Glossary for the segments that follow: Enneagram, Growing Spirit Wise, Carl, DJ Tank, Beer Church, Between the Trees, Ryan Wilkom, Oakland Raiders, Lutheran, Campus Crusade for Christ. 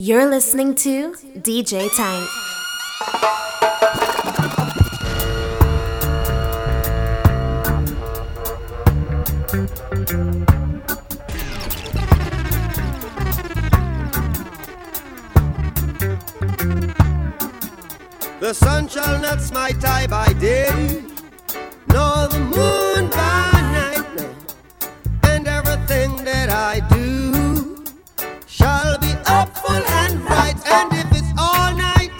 You're listening to DJ Tank. The sun shall not smite I by day, nor the moon by night, no. And everything that I do shall be upful and right. And if it's all night,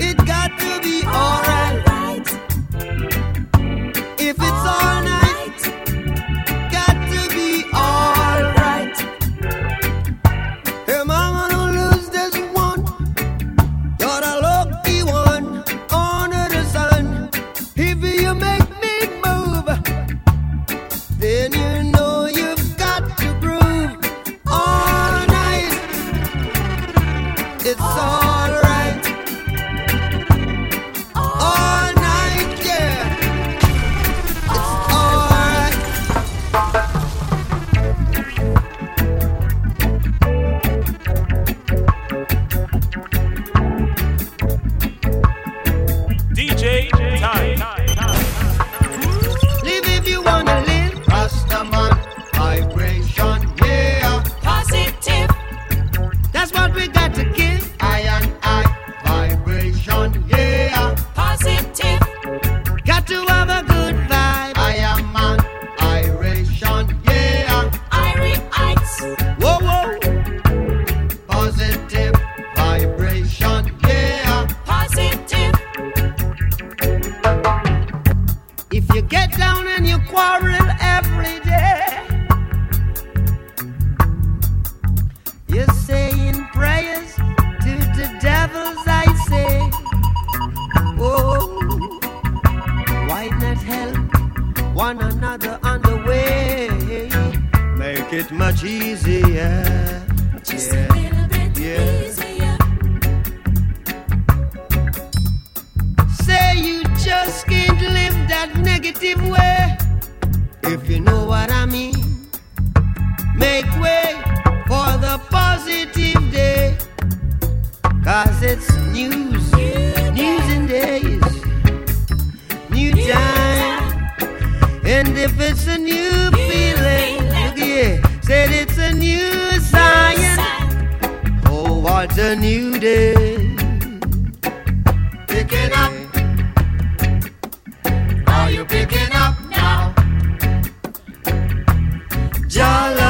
it got to be all right. If it's all night, got to be all right. Hey mama, don't lose this one. You're a lucky one under the sun. If you make me move, then you know. It's all right, all night, yeah. It's all right. DJ Time. Live if you wanna live. Rastaman vibration, yeah. Positive. That's what we got to give. Yeah, positive. Got to have a good vibe. I am an Iration, yeah. Irites. Whoa, whoa. Positive vibration, yeah. Positive. If you get down and you quarrel every day, you're saying prayers to the devils. I say, oh, why not help one another on the way? Make it much easier. Just a little bit easier. Say you just can't live that negative way. If you know what I mean, make way for the positive day. 'Cause it's news. News and days, new time. And if it's a new feeling, look here, said it's a new sign. Oh, what a new day. Picking up. Are you picking up now? Jolly.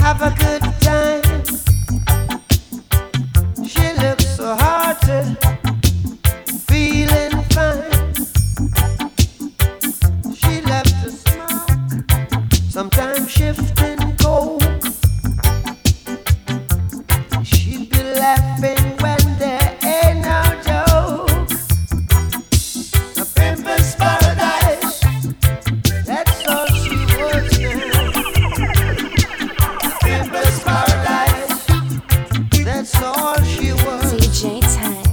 Have a good time. She looks so hearted, feeling fine. She loves to smoke, sometimes shifting cold. She'd be laughing when there ain't no joke. A pimple's paradise. That's all she wants now. That's all she was. DJ Tank.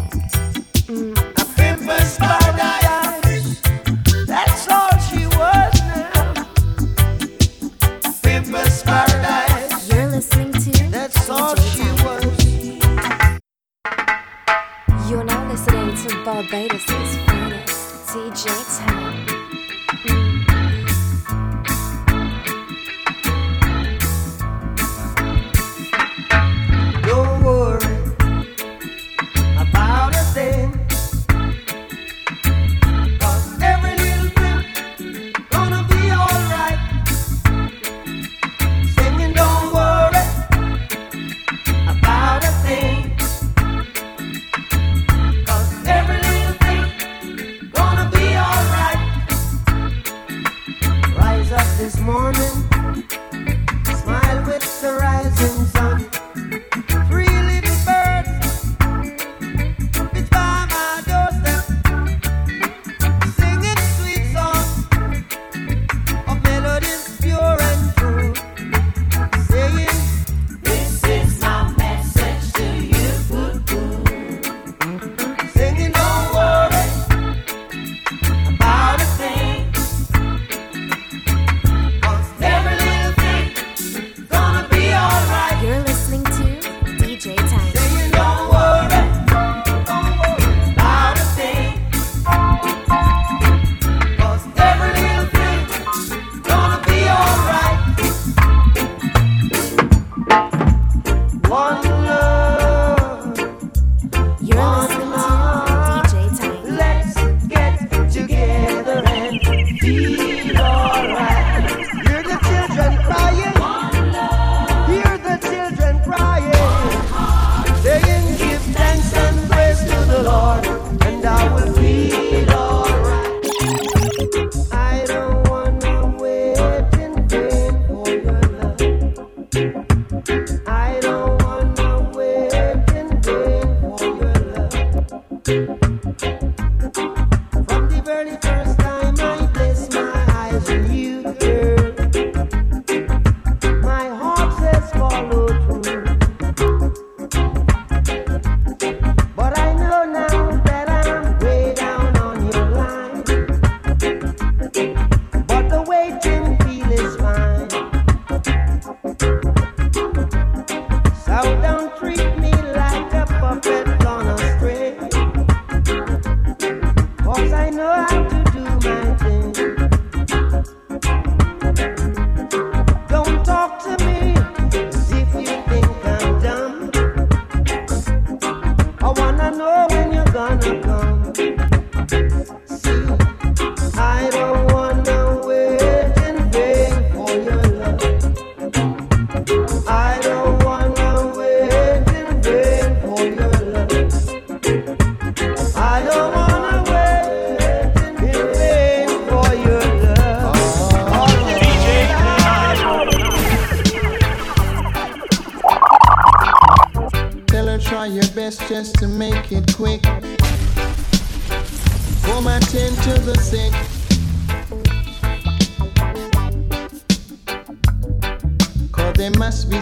this morning. Smile with the rising sun. Free little birds, which by my doorstep, singing sweet songs of melodies pure and true, saying, this is my message to you, boo-boo. Singing, don't worry about a thing.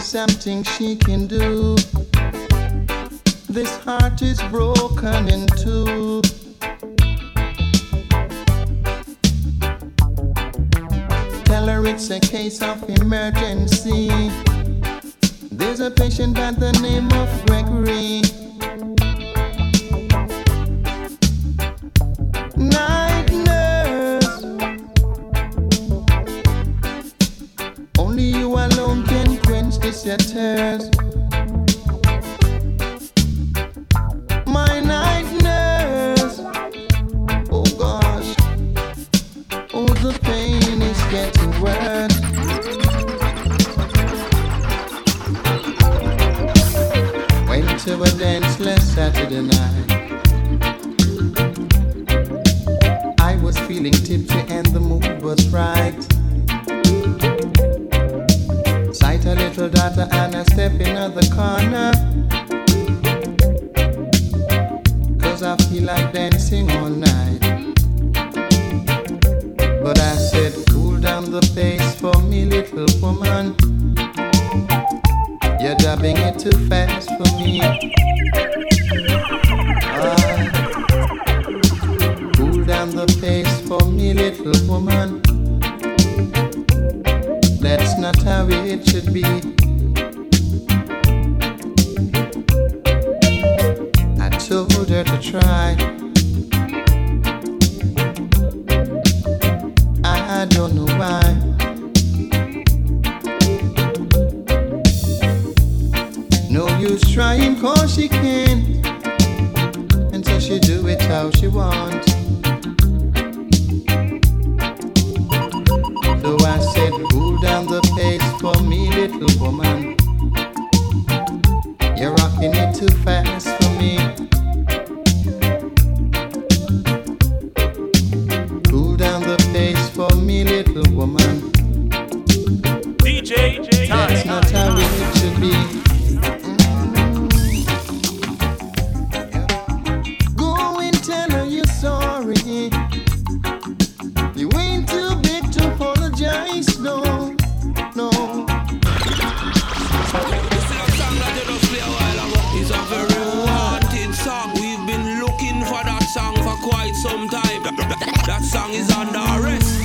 Something she can do. This heart is broken in two. Tell her it's a case of emergency. There's a patient by the name of Gregory. 'Cause my night nurse, oh gosh, oh the pain is getting worse. Went to a dance last Saturday night. I was feeling tipsy and the mood was right. A little daughter and I step in the corner, 'cause I feel like dancing all night. But I said, cool down the pace for me, little woman. You're dabbing it too fast for me. Cool down the pace for me, little woman. That's not how it should be. I told her to try. I don't know why. No use trying 'cause she can't. And so she do it how she wants. Though I said, cool down the pace for me, little woman. You're rocking it too fast for me. Cool down the pace for me, little woman. is under arrest.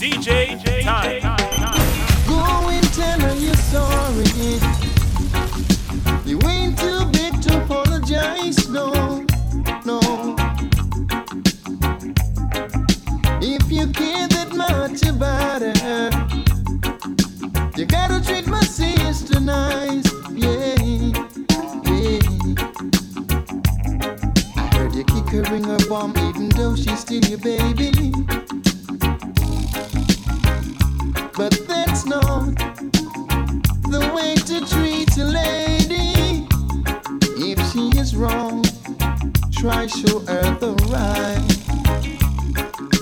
DJ Tank. Go and tell her you're sorry. You ain't too big to apologize, no. If you care that much about her, you gotta treat my sister nice. Ring her bomb, even though she's still your baby. But that's not the way to treat a lady. If she is wrong, try show her the right.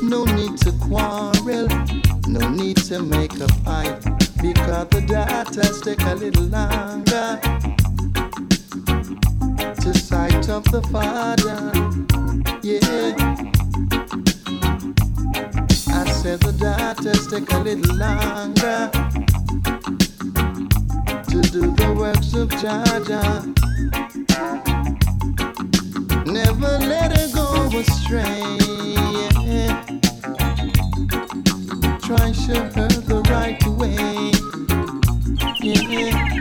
No need to quarrel, no need to make a fight, because the daughters take a little longer to sight up the father. Yeah. I said the daughters take a little longer to do the works of Jah. Never let her go astray. Yeah. Try show her the right way. Yeah.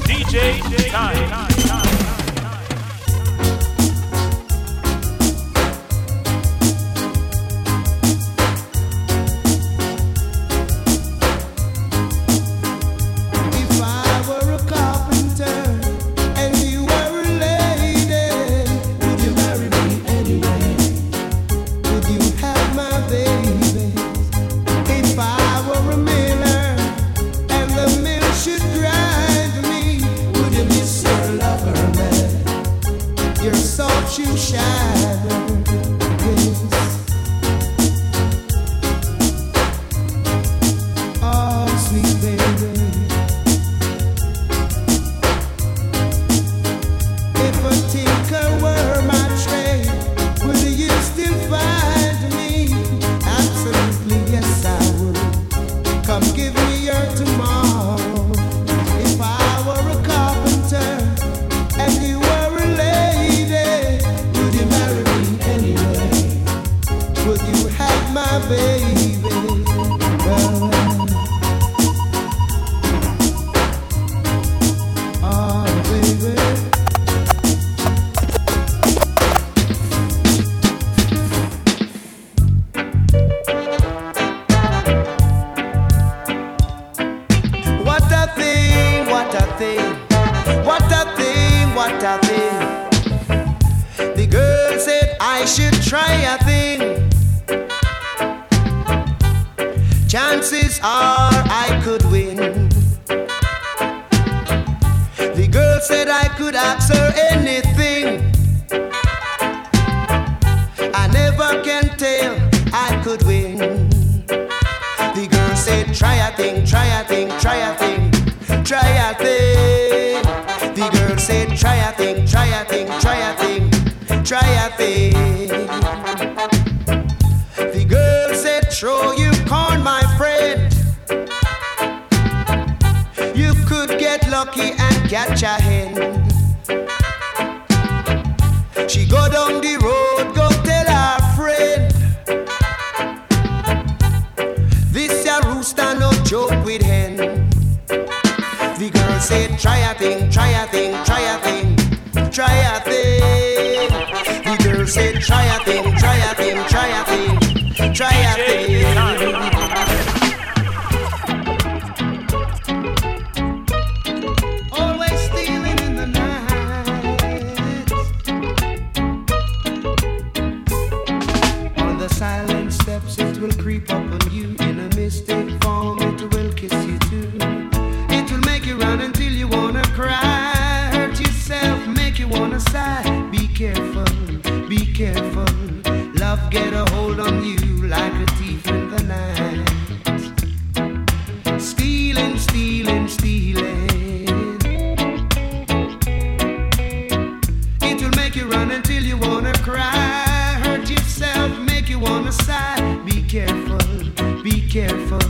Be careful,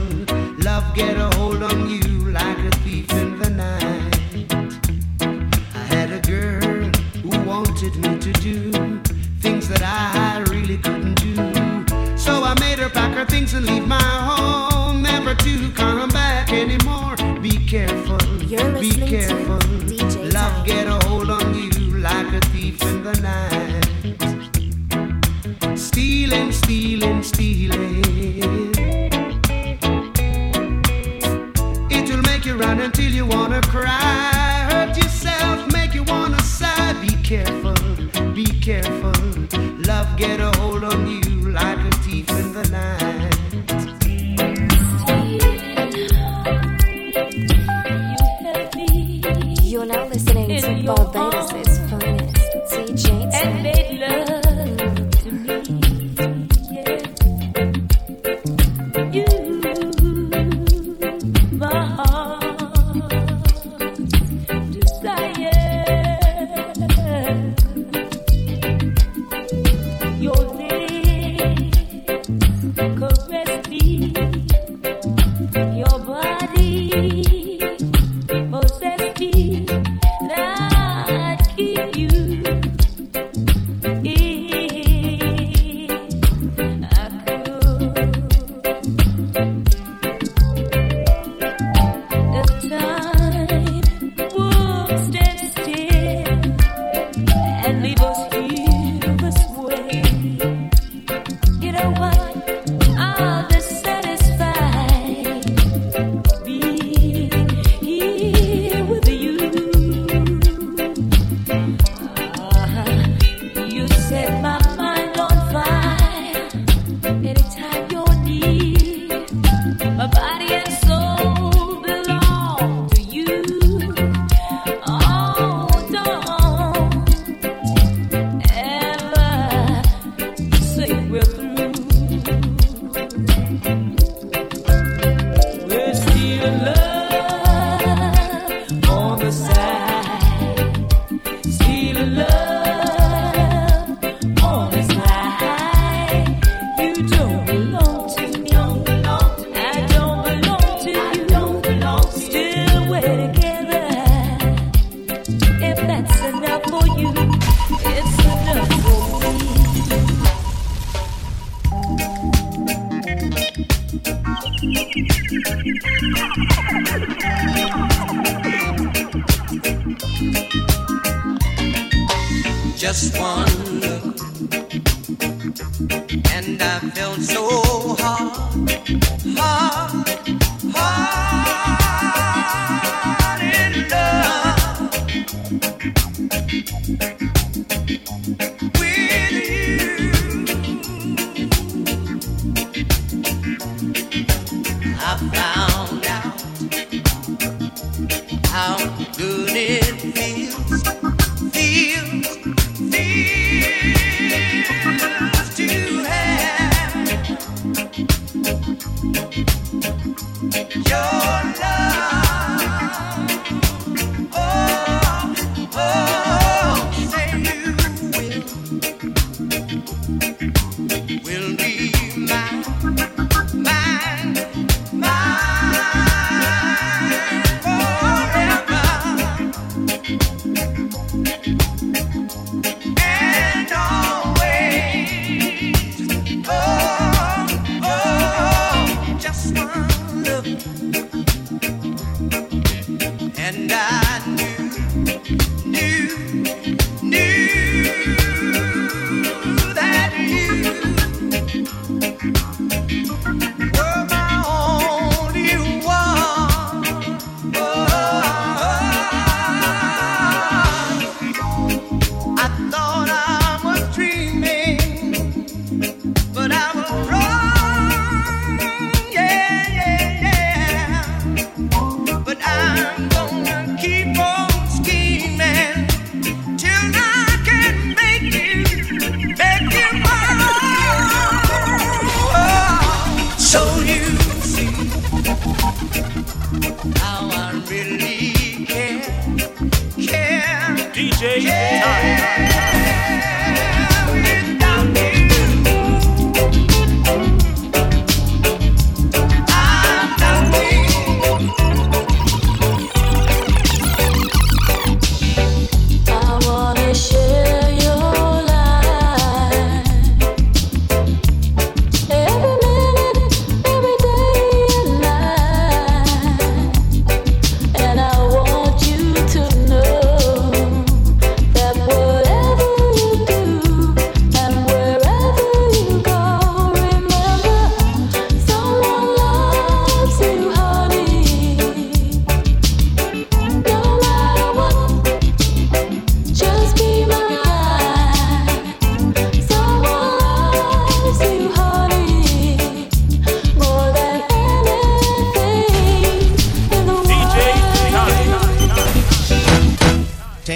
love get a hold on you.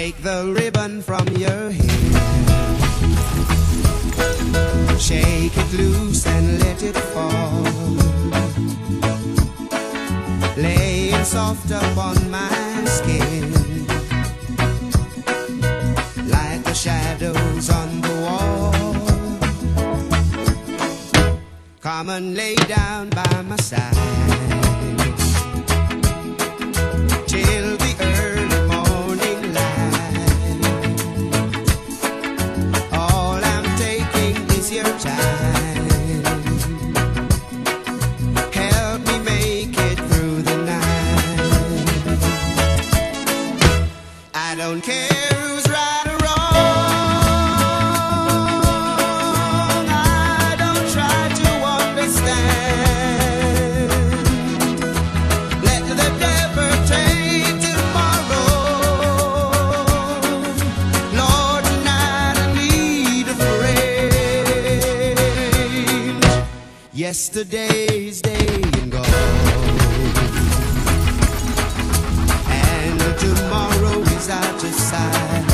Take the ribbon from your hair, shake it loose and let it fall. Lay it soft upon my skin, like the shadows on the wall. Come and lay down by my side. Yesterday's day and gone, and tomorrow is out of sight,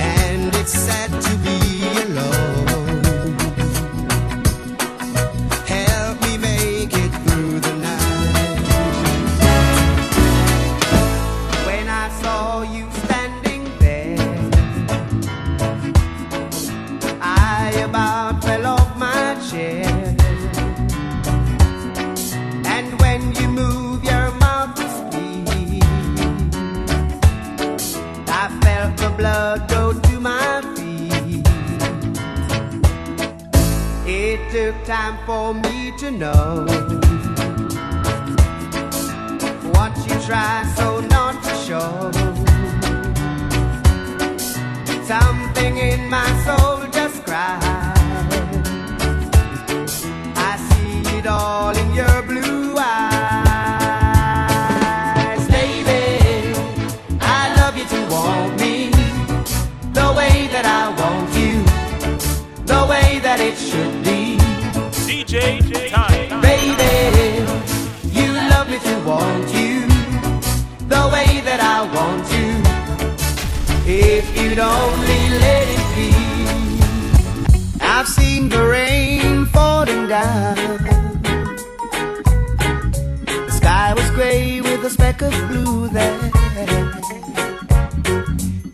and it's sad to be alone. Help me make it through the night. When I saw you standing there, I about fell off my chair, and when you move your mouth to speak, I felt the blood go to my feet. It took time for me to know what you tried so not to show. Something in my soul just cried. All in your blue eyes, baby. I love you to want me the way that I want you, the way that it should be. DJ Tank, baby, you love me to want you the way that I want you. If you'd only let it be. I've seen the rain falling down. Gray with a speck of blue there.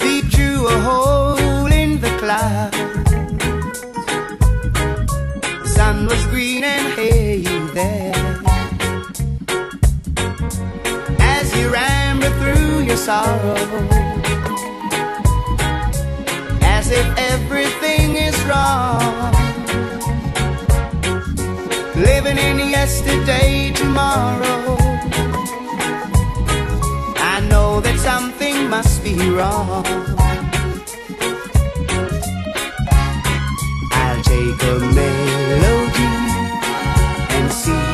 He drew a hole in the cloud. The sun was green and hazy there. As you ramble through your sorrow, as if everything is wrong, living in yesterday, tomorrow. That something must be wrong. I'll take a melody and see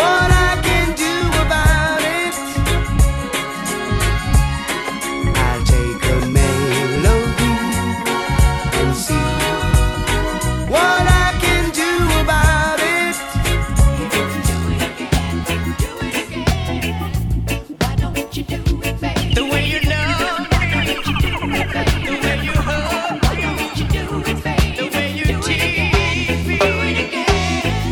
what I can do about it. I'll take a melody and see what I can do about it. You can do it again, you can do it again. You do it, baby. The way you love, the way you hug, the way you tease me. Do it again.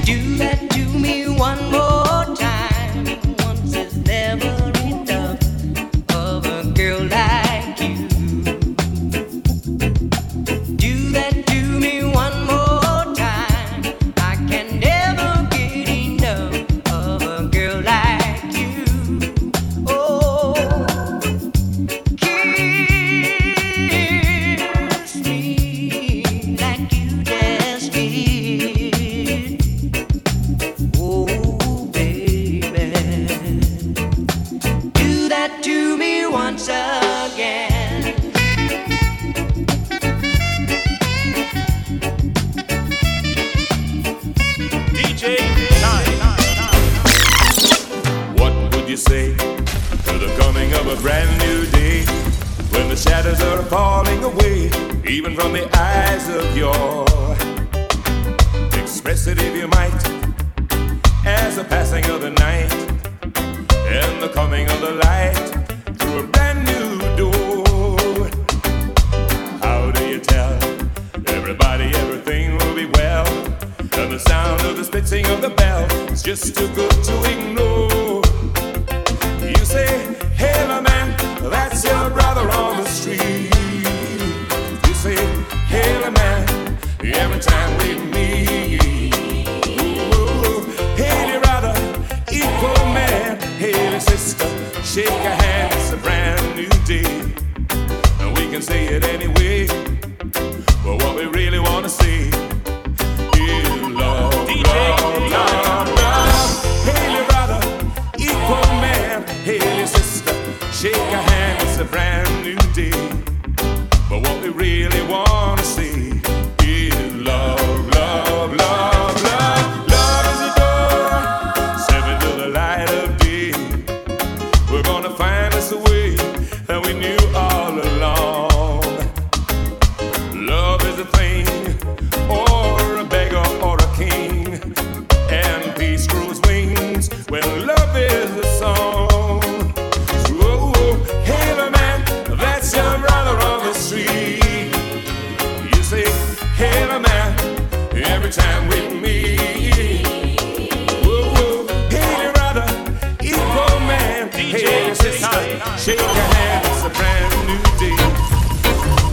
Do that to me one more time. Once is never enough of a girl like you. Do that to me one more time. I can never get enough of a girl like you. Shadows are falling away, even from the eyes of your. Express it if you might, as the passing of the night and the coming of the light. spitting of the bell is just too good to ignore. You say, hey my man, that's your brother on the street. You say, hey my man, every time we meet. Ooh, hey dear brother, equal man, hey dear sister, shake a hand, it's a brand new day. And we can say it anyway, but what we really want to say, shake a hand, it's a brand new day. But what we really wanna see is love, love, love, love. Love is a door, set me to the light of day. We're gonna find us a way that we knew all along. Love is a thing, or a beggar or a king, and peace grows wings when love is a song. Every time we meet, whoa, whoa. Hey, dear brother, equal man, DJ, hey, dear sister, shake your hand, it's a brand new day.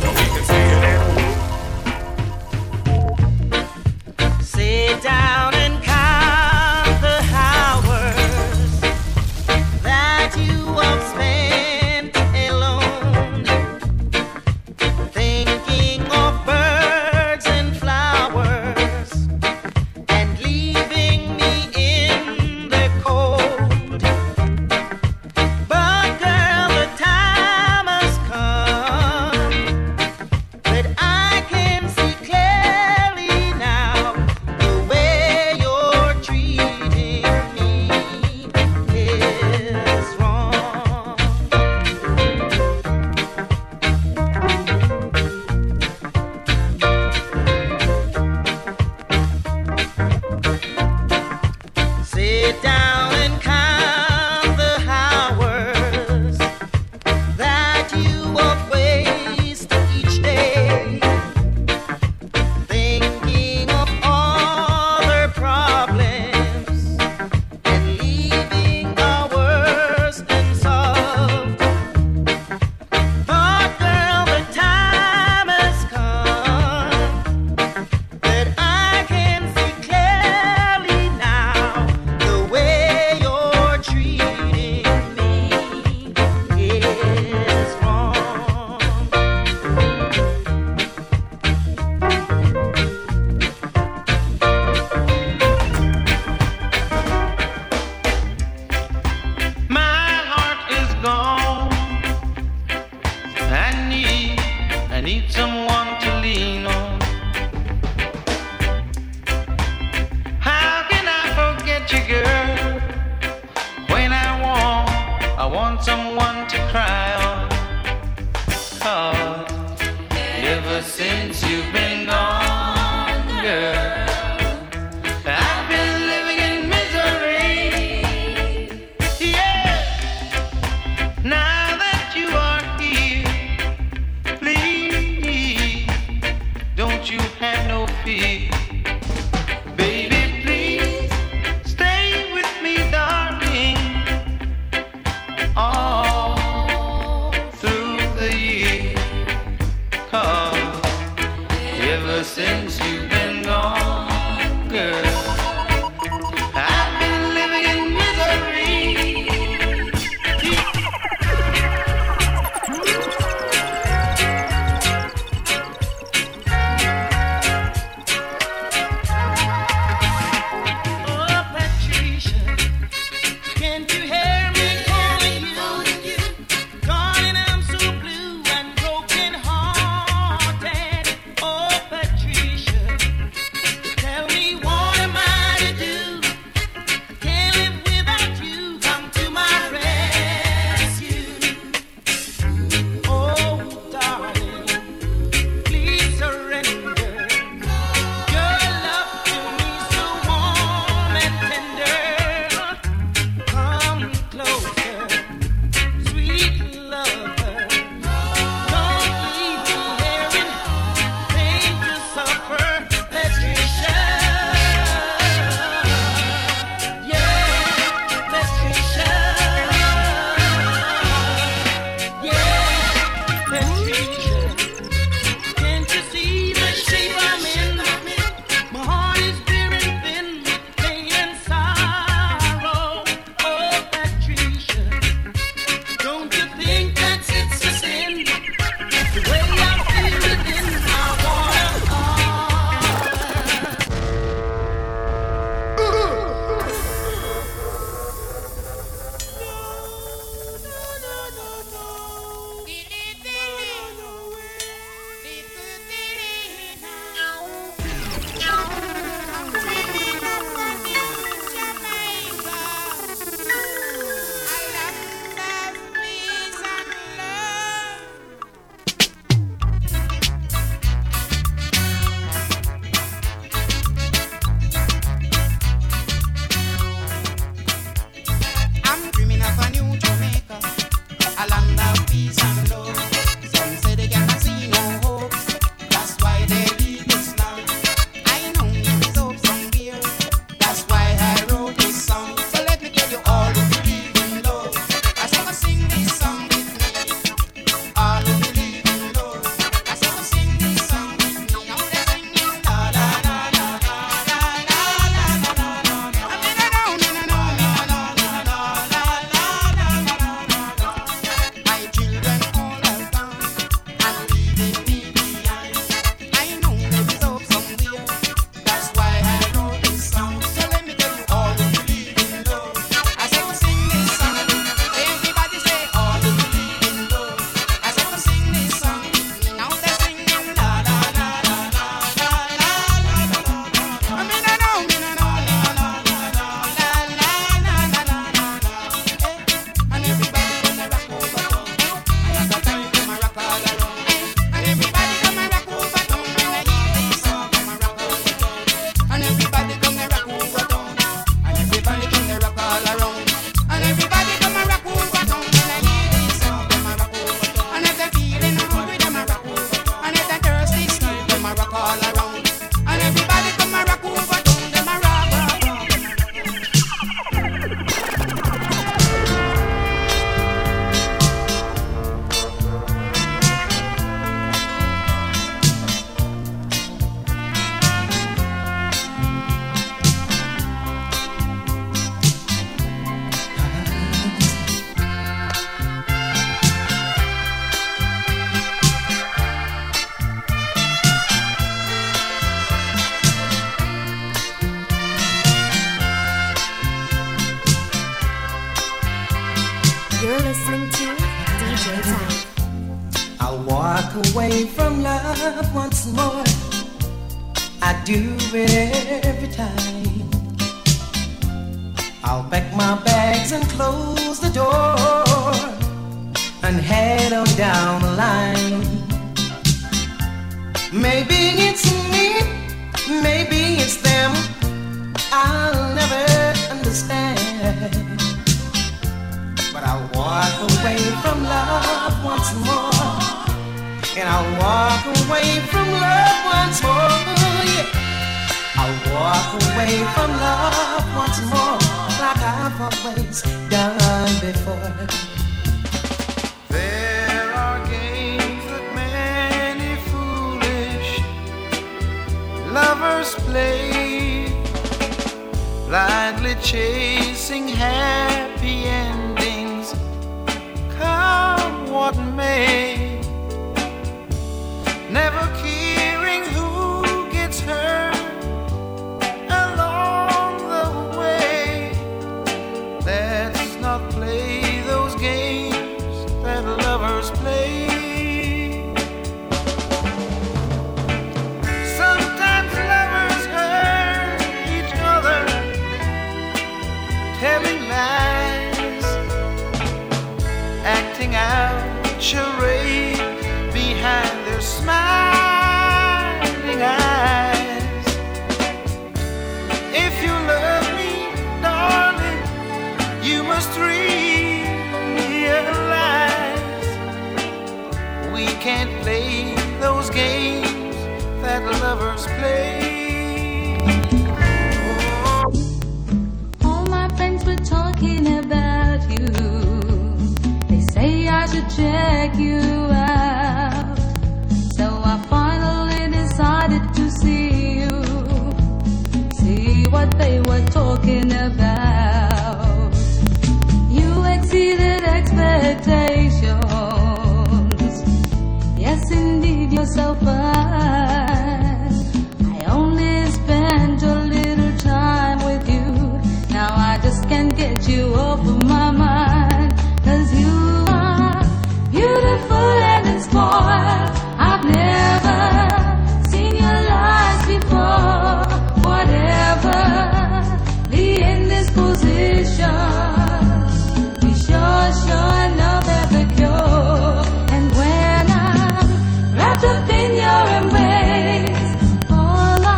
And we can say it now. Sit down and count the hours that you have spent. You're listening to DJ Tank. I'll walk away from love once more. I do it every time. I'll pack my bags and close the door and head on down the line. Maybe it's me, maybe it's them, I'll never understand. But I'll walk away from love once more. And I'll walk away from love once more, yeah. I'll walk away from love once more, like I've always done before. There are games that many foolish lovers play, blindly chasing happy endings, come what may. Never caring who gets hurt along the way. Let's not play those games that lovers play. Sometimes lovers hurt each other, telling lies, acting out charade behind their smiling eyes. If you love me, darling, you must realize we can't play those games that lovers play. All my friends were talking about you. They say I should check you out. So I finally decided to see you, see what they were talking about. You exceeded expectations. Yes, indeed, you're so fine. I only spent a little time with you. Now I just can't get you off of my mind. 'Cause you are beautiful and inspired. I've never seen your lies before. Whatever the indisposition, be sure love has a cure. Up in your embrace, all I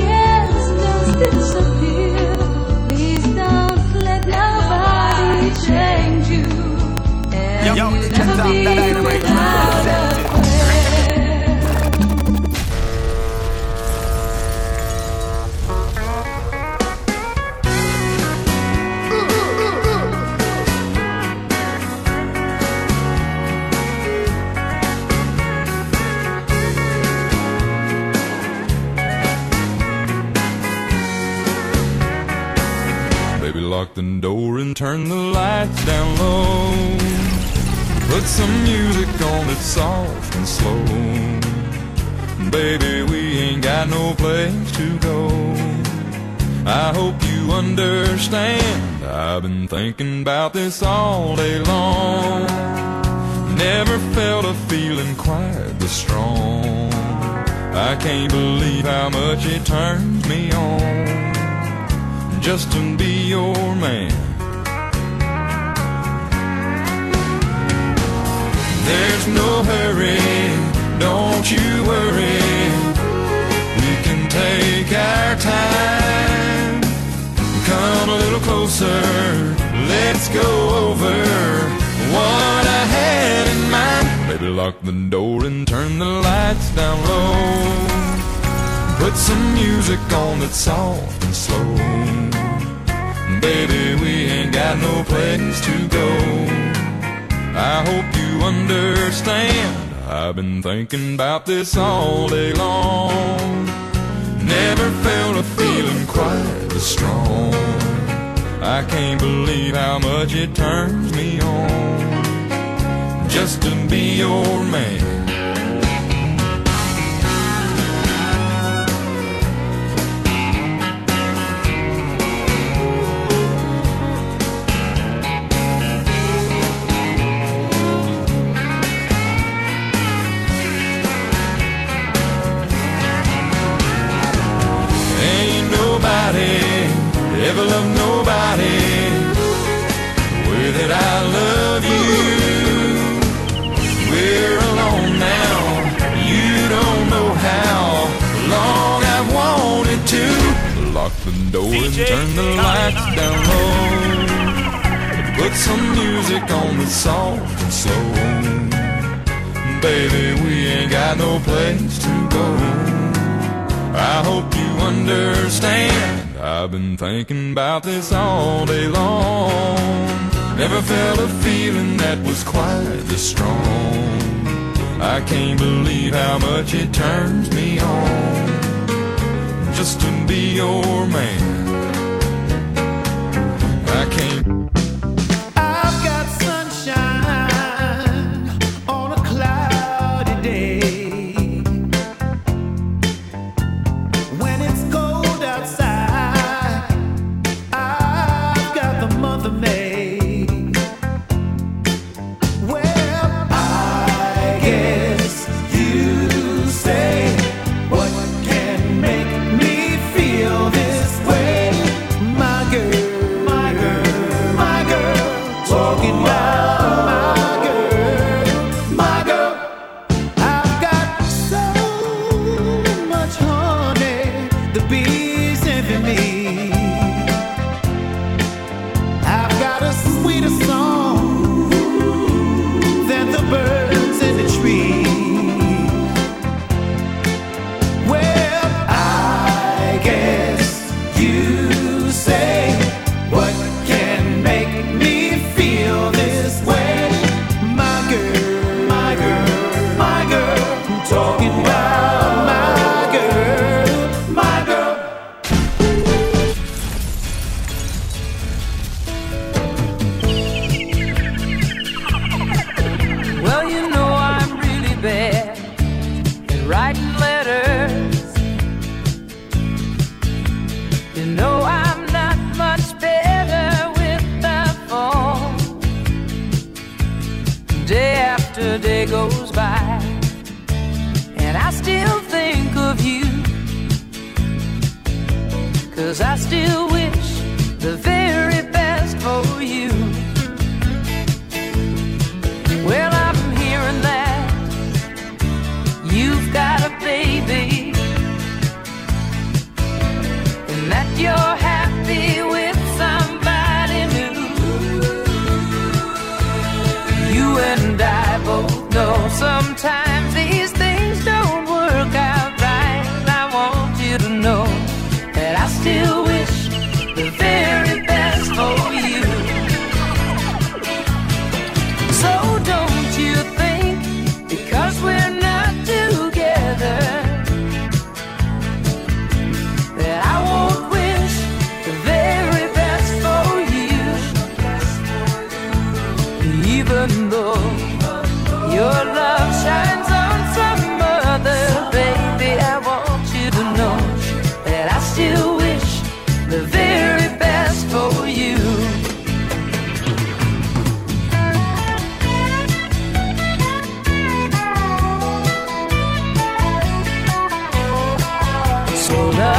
get is just disappear. Please don't let nobody change you. And you'll never be without a lock the door and turn the lights down low. Put some music on that's soft and slow. Baby, we ain't got no place to go. I hope you understand. I've been thinking about this all day long. Never felt a feeling quite this strong. I can't believe how much it turns me on just to be your man. There's no hurry, don't you worry. We can take our time. Come a little closer, let's go over what I had in mind. Baby, lock the door and turn the lights down low. Put some music on that's soft and slow. Baby, we ain't got no place to go. I hope you understand. I've been thinking about this all day long. Never felt a feeling quite as strong. I can't believe how much it turns me on just to be your man. and turn the lights down low. Put some music on that's soft and slow. Baby, we ain't got no place to go. I hope you understand. I've been thinking about this all day long. Never felt a feeling that was quite this strong. I can't believe how much it turns me on just to be your man. I can't. I've got sunshine on a cloudy day. When it's cold outside, I've got the Mother May. I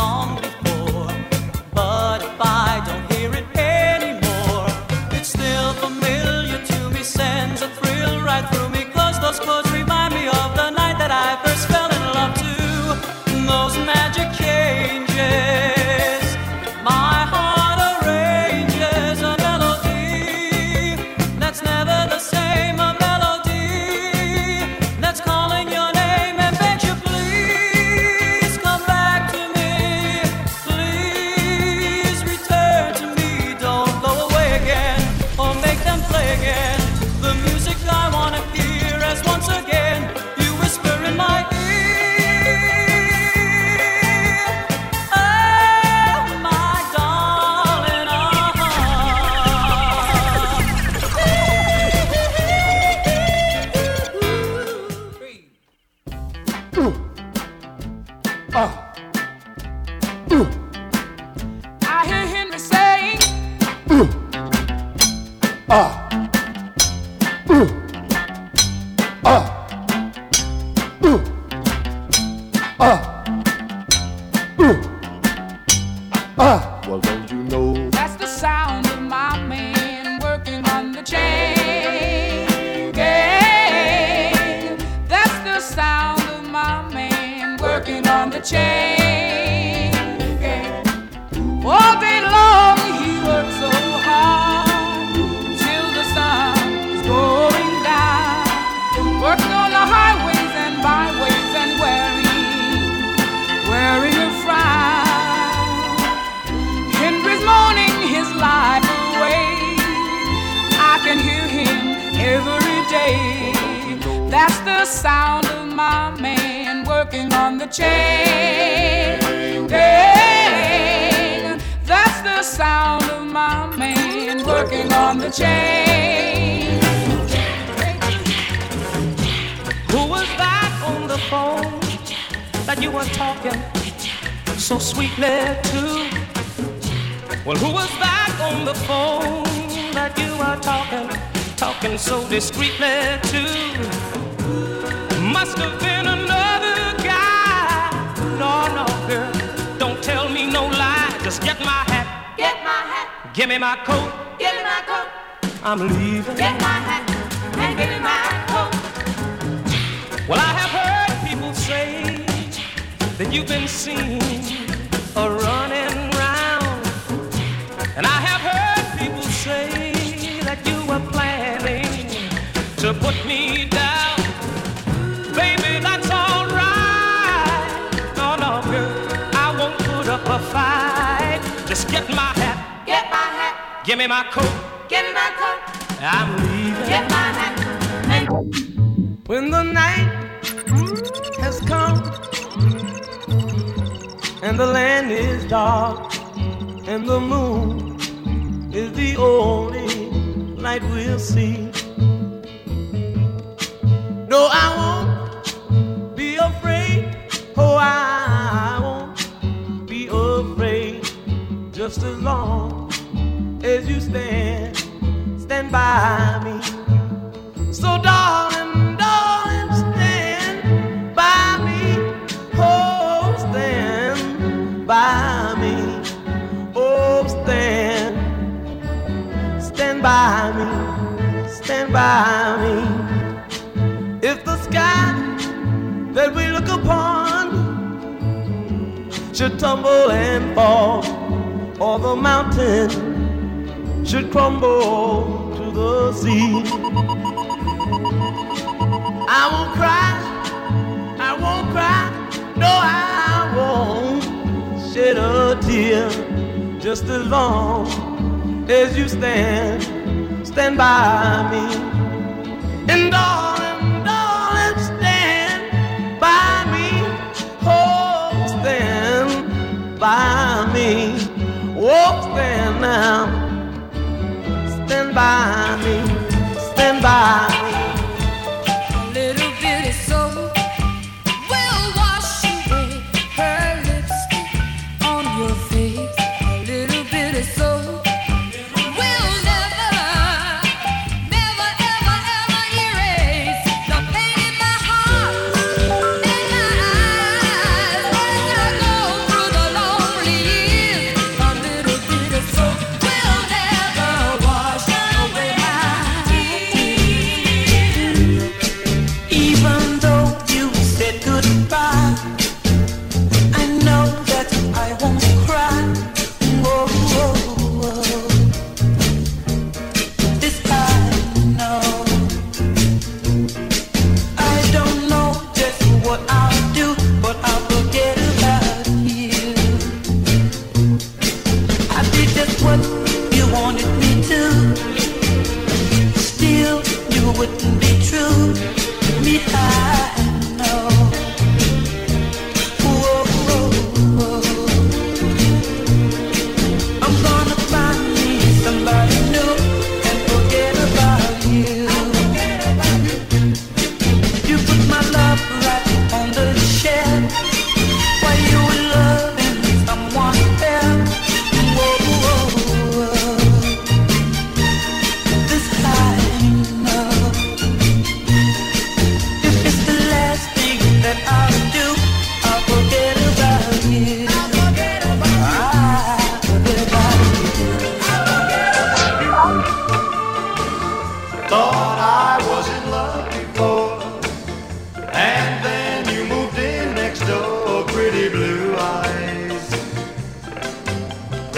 song before, but if I don't hear it anymore, it's still familiar to me, sends a thrill right through me, 'cause those chords remind me of the night that I first fell in love to those magic changes.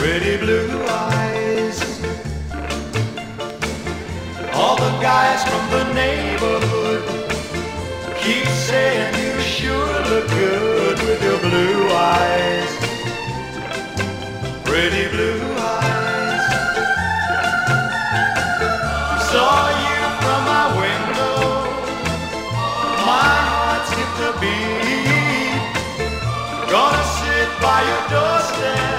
pretty blue eyes. All the guys from the neighborhood keep saying you sure look good with your blue eyes, pretty blue eyes. Saw you from my window, my heart skipped a beat. Gonna sit by your doorstep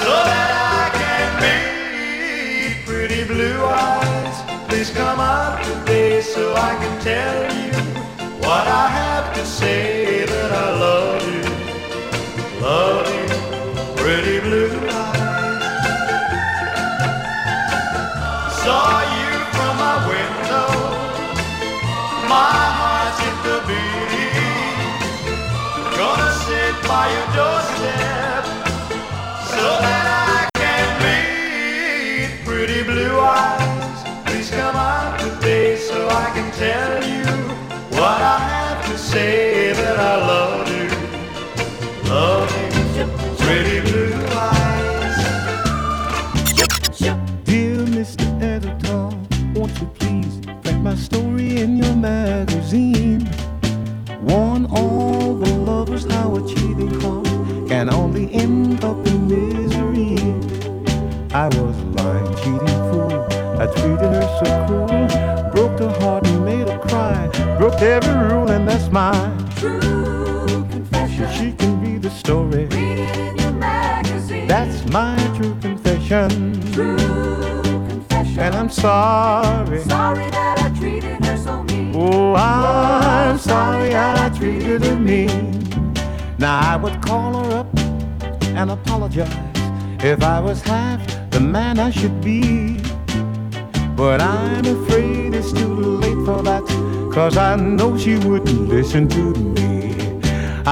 so that I can meet pretty blue eyes. Please come out today so I can tell you what I have to say, that I love you, pretty blue eyes. Saw you from my window, my heart hit the beat. Gonna sit by your doorstep so that I can meet pretty blue eyes. Please come out today so I can tell you what I have to say, that I love you, pretty blue eyes. Dear Mr. Editor, won't you please write my story in your magazine? Warn all the lovers how a cheating cause can only end up in misery. I was a lying, cheating fool. I treated her so cruel, broke her heart and made her cry, broke every rule, and that's my true confession. She can read the story. That's my true confession. True confession. And I'm sorry. Sorry that I treated her so mean. Oh, I'm sorry that I treated her mean. Now I would call her up and apologize if I was half the man I should be. But I'm afraid it's too late for that, 'cause I know she wouldn't listen to me.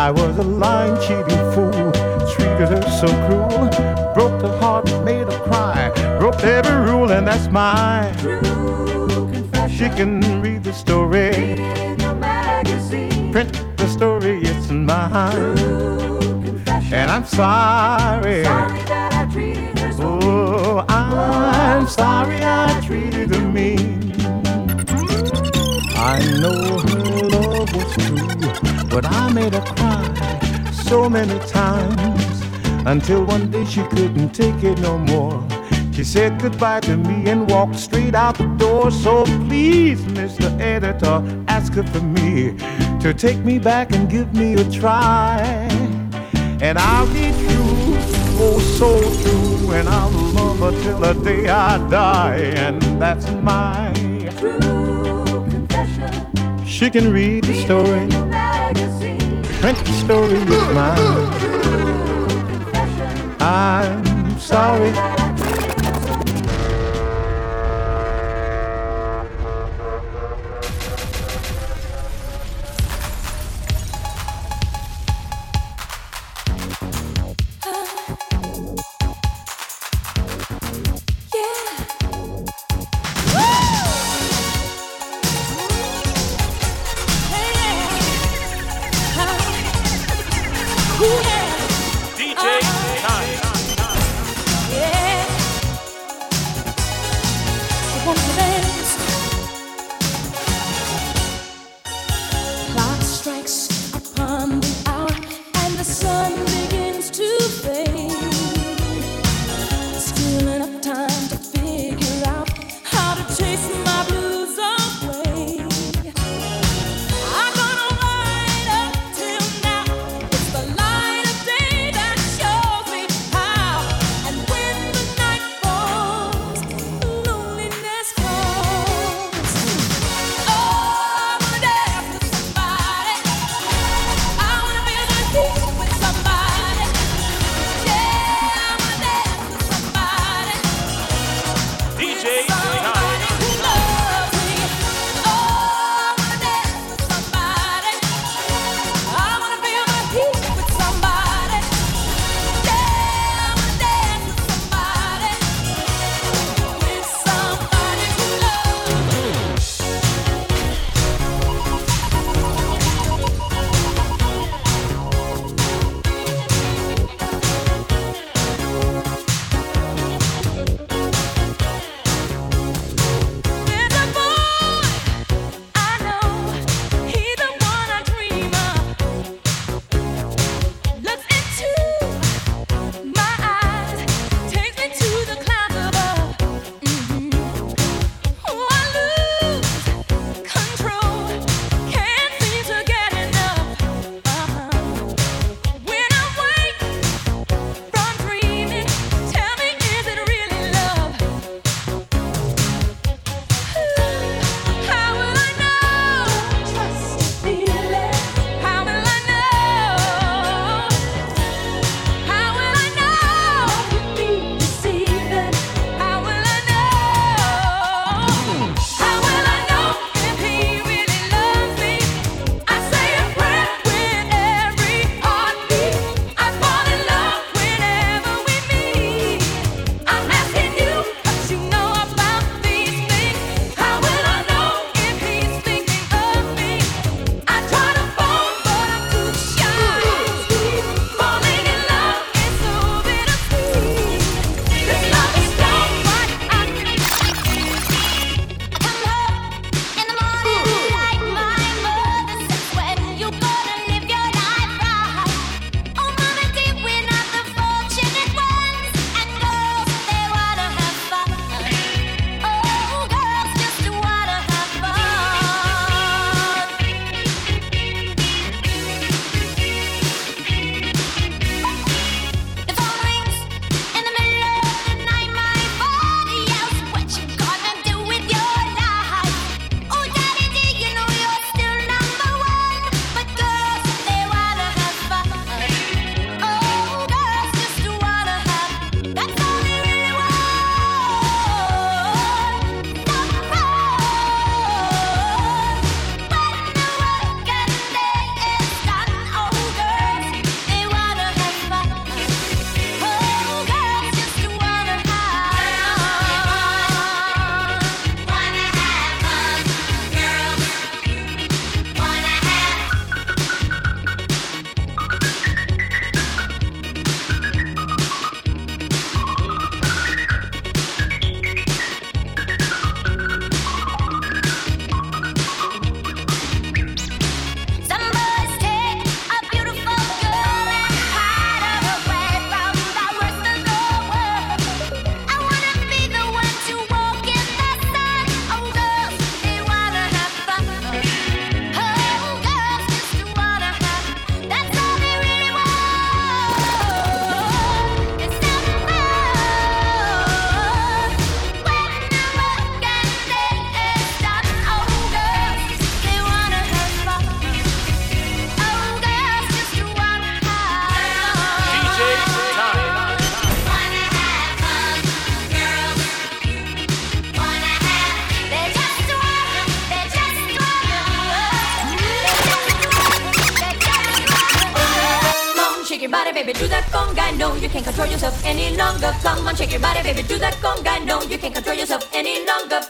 I was a lying, cheating fool, treated her so cruel, broke her heart, made her cry, broke every rule, and that's my true confession. She can read the story, read it in your magazine, print the story, it's in mine. True confession. And I'm sorry. Sorry that I treated her so mean. I'm sorry I treated her mean. I know her love was true, but I made her cry so many times, until one day she couldn't take it no more. She said goodbye to me and walked straight out the door. So please, Mr. Editor, ask her for me, to take me back and give me a try. And I'll be true, oh so true, and I'll love her till the day I die. And that's my true confession. She can read the story, print the story is mine. I'm sorry. Light up. shake your body, baby, do that conga. No, you can't control yourself any longer. Come on, shake your body, baby, do that conga. No, you can't control yourself any longer.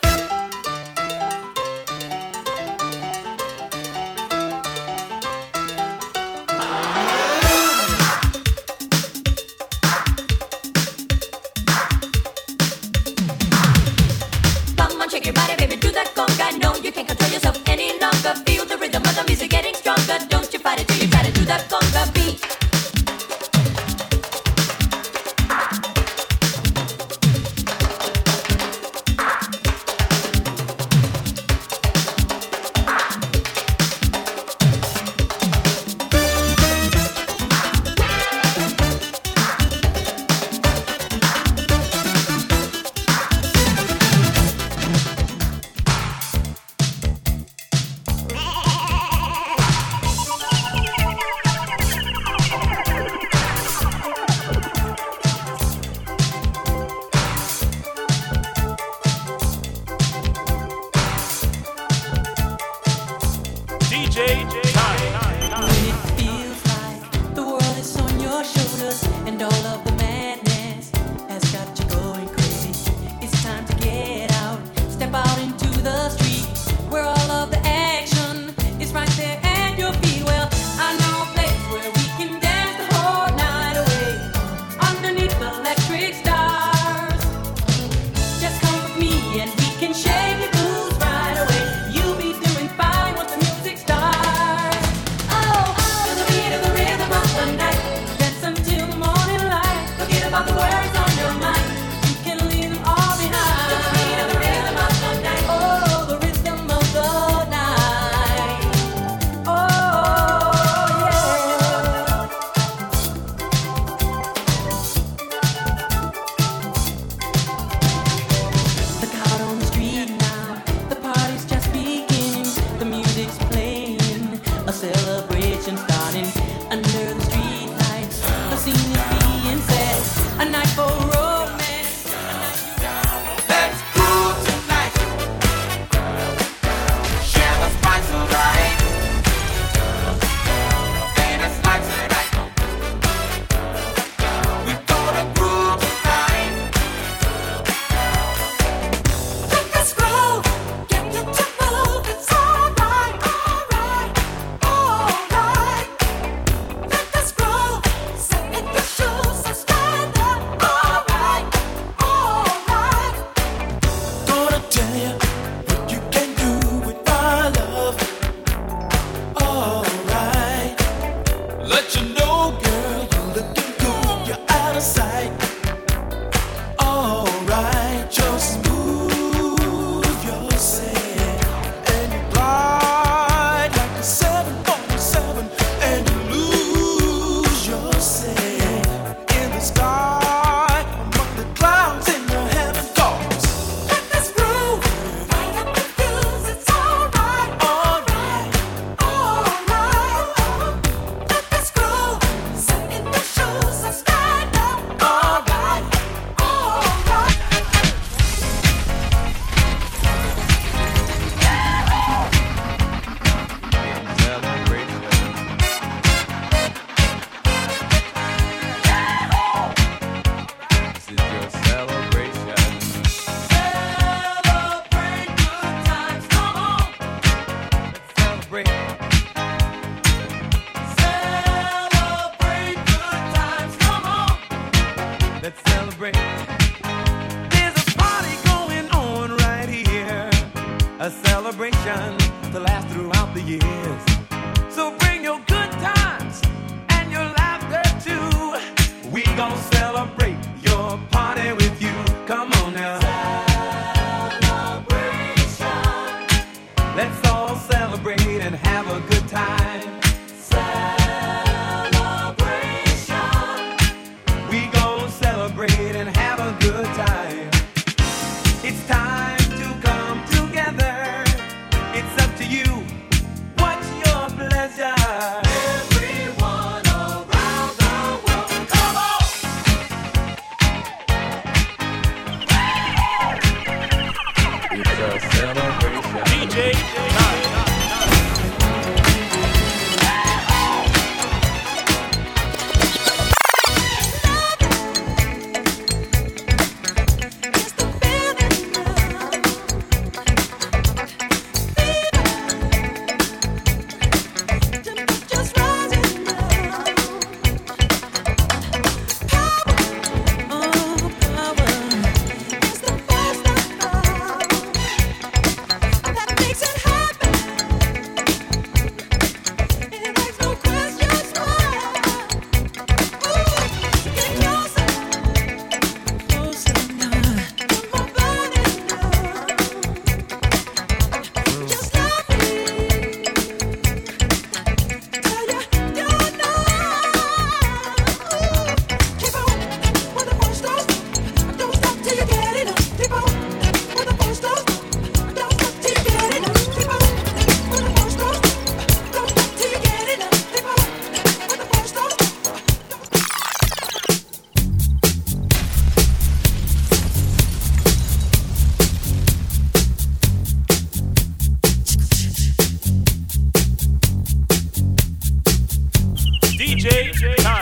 DJ Tank.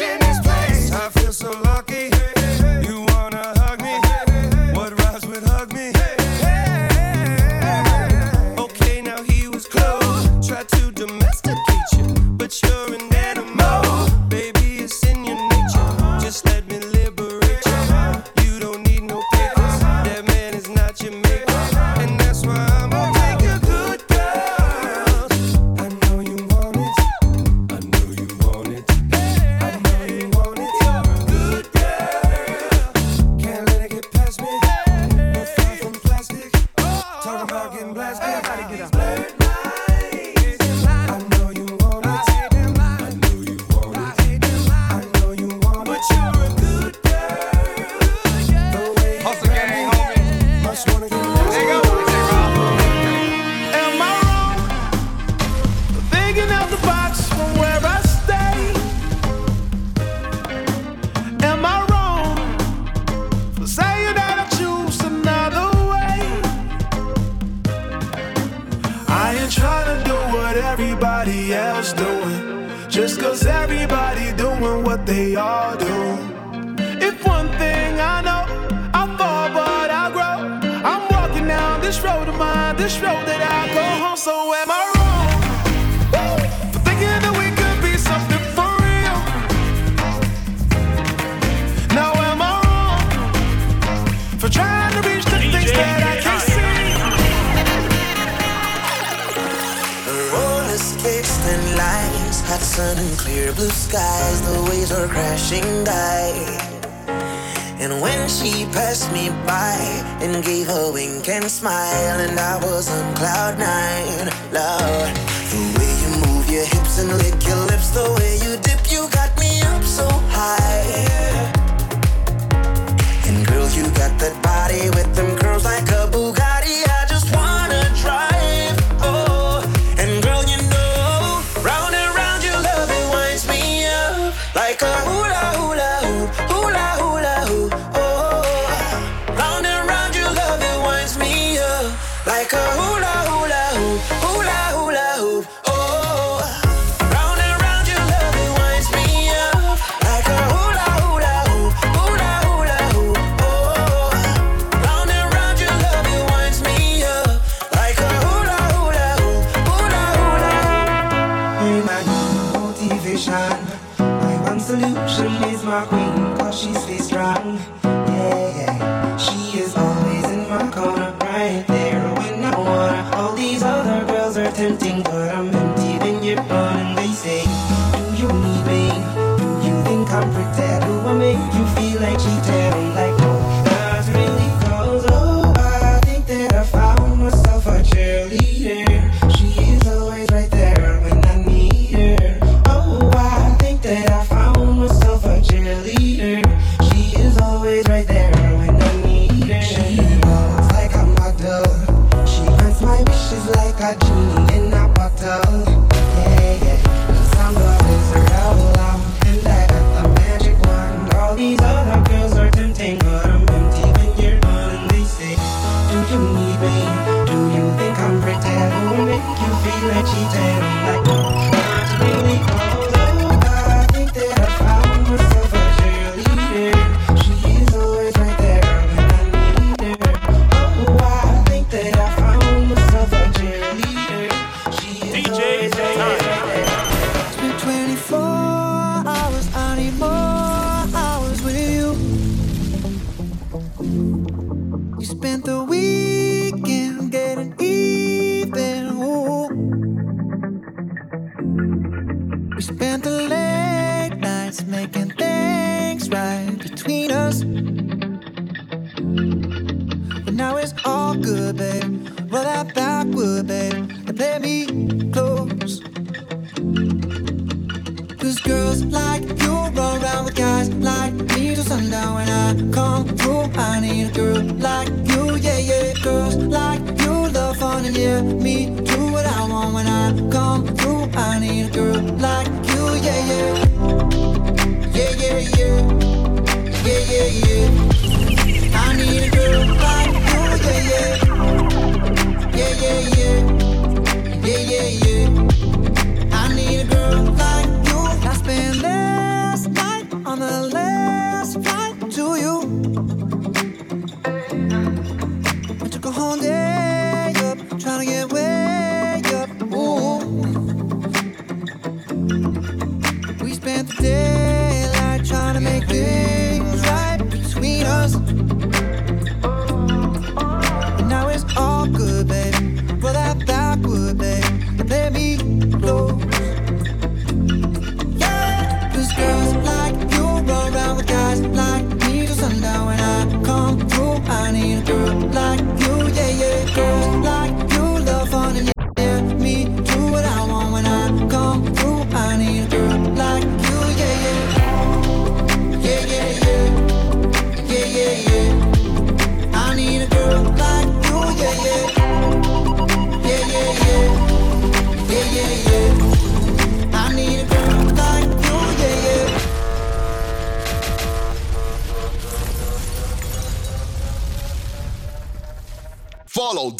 This place. I feel so lucky. You wanna hug me? talking glass. Everybody get up. They all do. If one thing I know, I fall but I grow. I'm walking down this road of mine, this road that I go home. So am I wrong for thinking that we could be something for real? Now am I wrong for trying to reach the things that I can't see? Rollers, kicks, and lights, hot sun and clear blue skies, the waves are crashing by. And when she passed me by and gave a wink and smile, and I was on cloud nine, Lord. The way you move your hips and lick your lips, the way you dip, you got me up so high. And girl, you got that body with them curls like a Bugatti. I just wanna drive, oh. And girl, you know like a hula hula hoop, hula hula hoop, oh. Round and round your love, it winds me up. Like a hula hula hoop, hula hula hoop, oh. Round and round your love, it winds me up. Like a hula hula hoop, hula hula hoop, oh. Round and round your love, it winds me up. Like a hula hula hoop, hula hula hoop. My motivation, solution is my queen, cause she stays strong. Yeah, yeah. She is always in my corner, right there when I wanna. All these other girls are tempting, but I'm empty when you're gone. And they say, do you need me? Do you think I'm pretend? Do I make you feel like cheating? I'm like, no, that's really close. Oh, I think that I found myself a cheerleader. She is always right there when I need her. Oh, I think that I found myself a cheerleader. She is always right there when I need her. She looks like a model. She grants my wishes like a genie in a bottle. Yeah, yeah. Cause I'm the wizard all along, and I got the magic wand. All these other girls are tempting, but I'm empty when you're gone. And they say, do you need me? Do you think I'm pretend? Will make you feel like cheating? I'm like, oh, that's really cool. On the last flight to you. Follow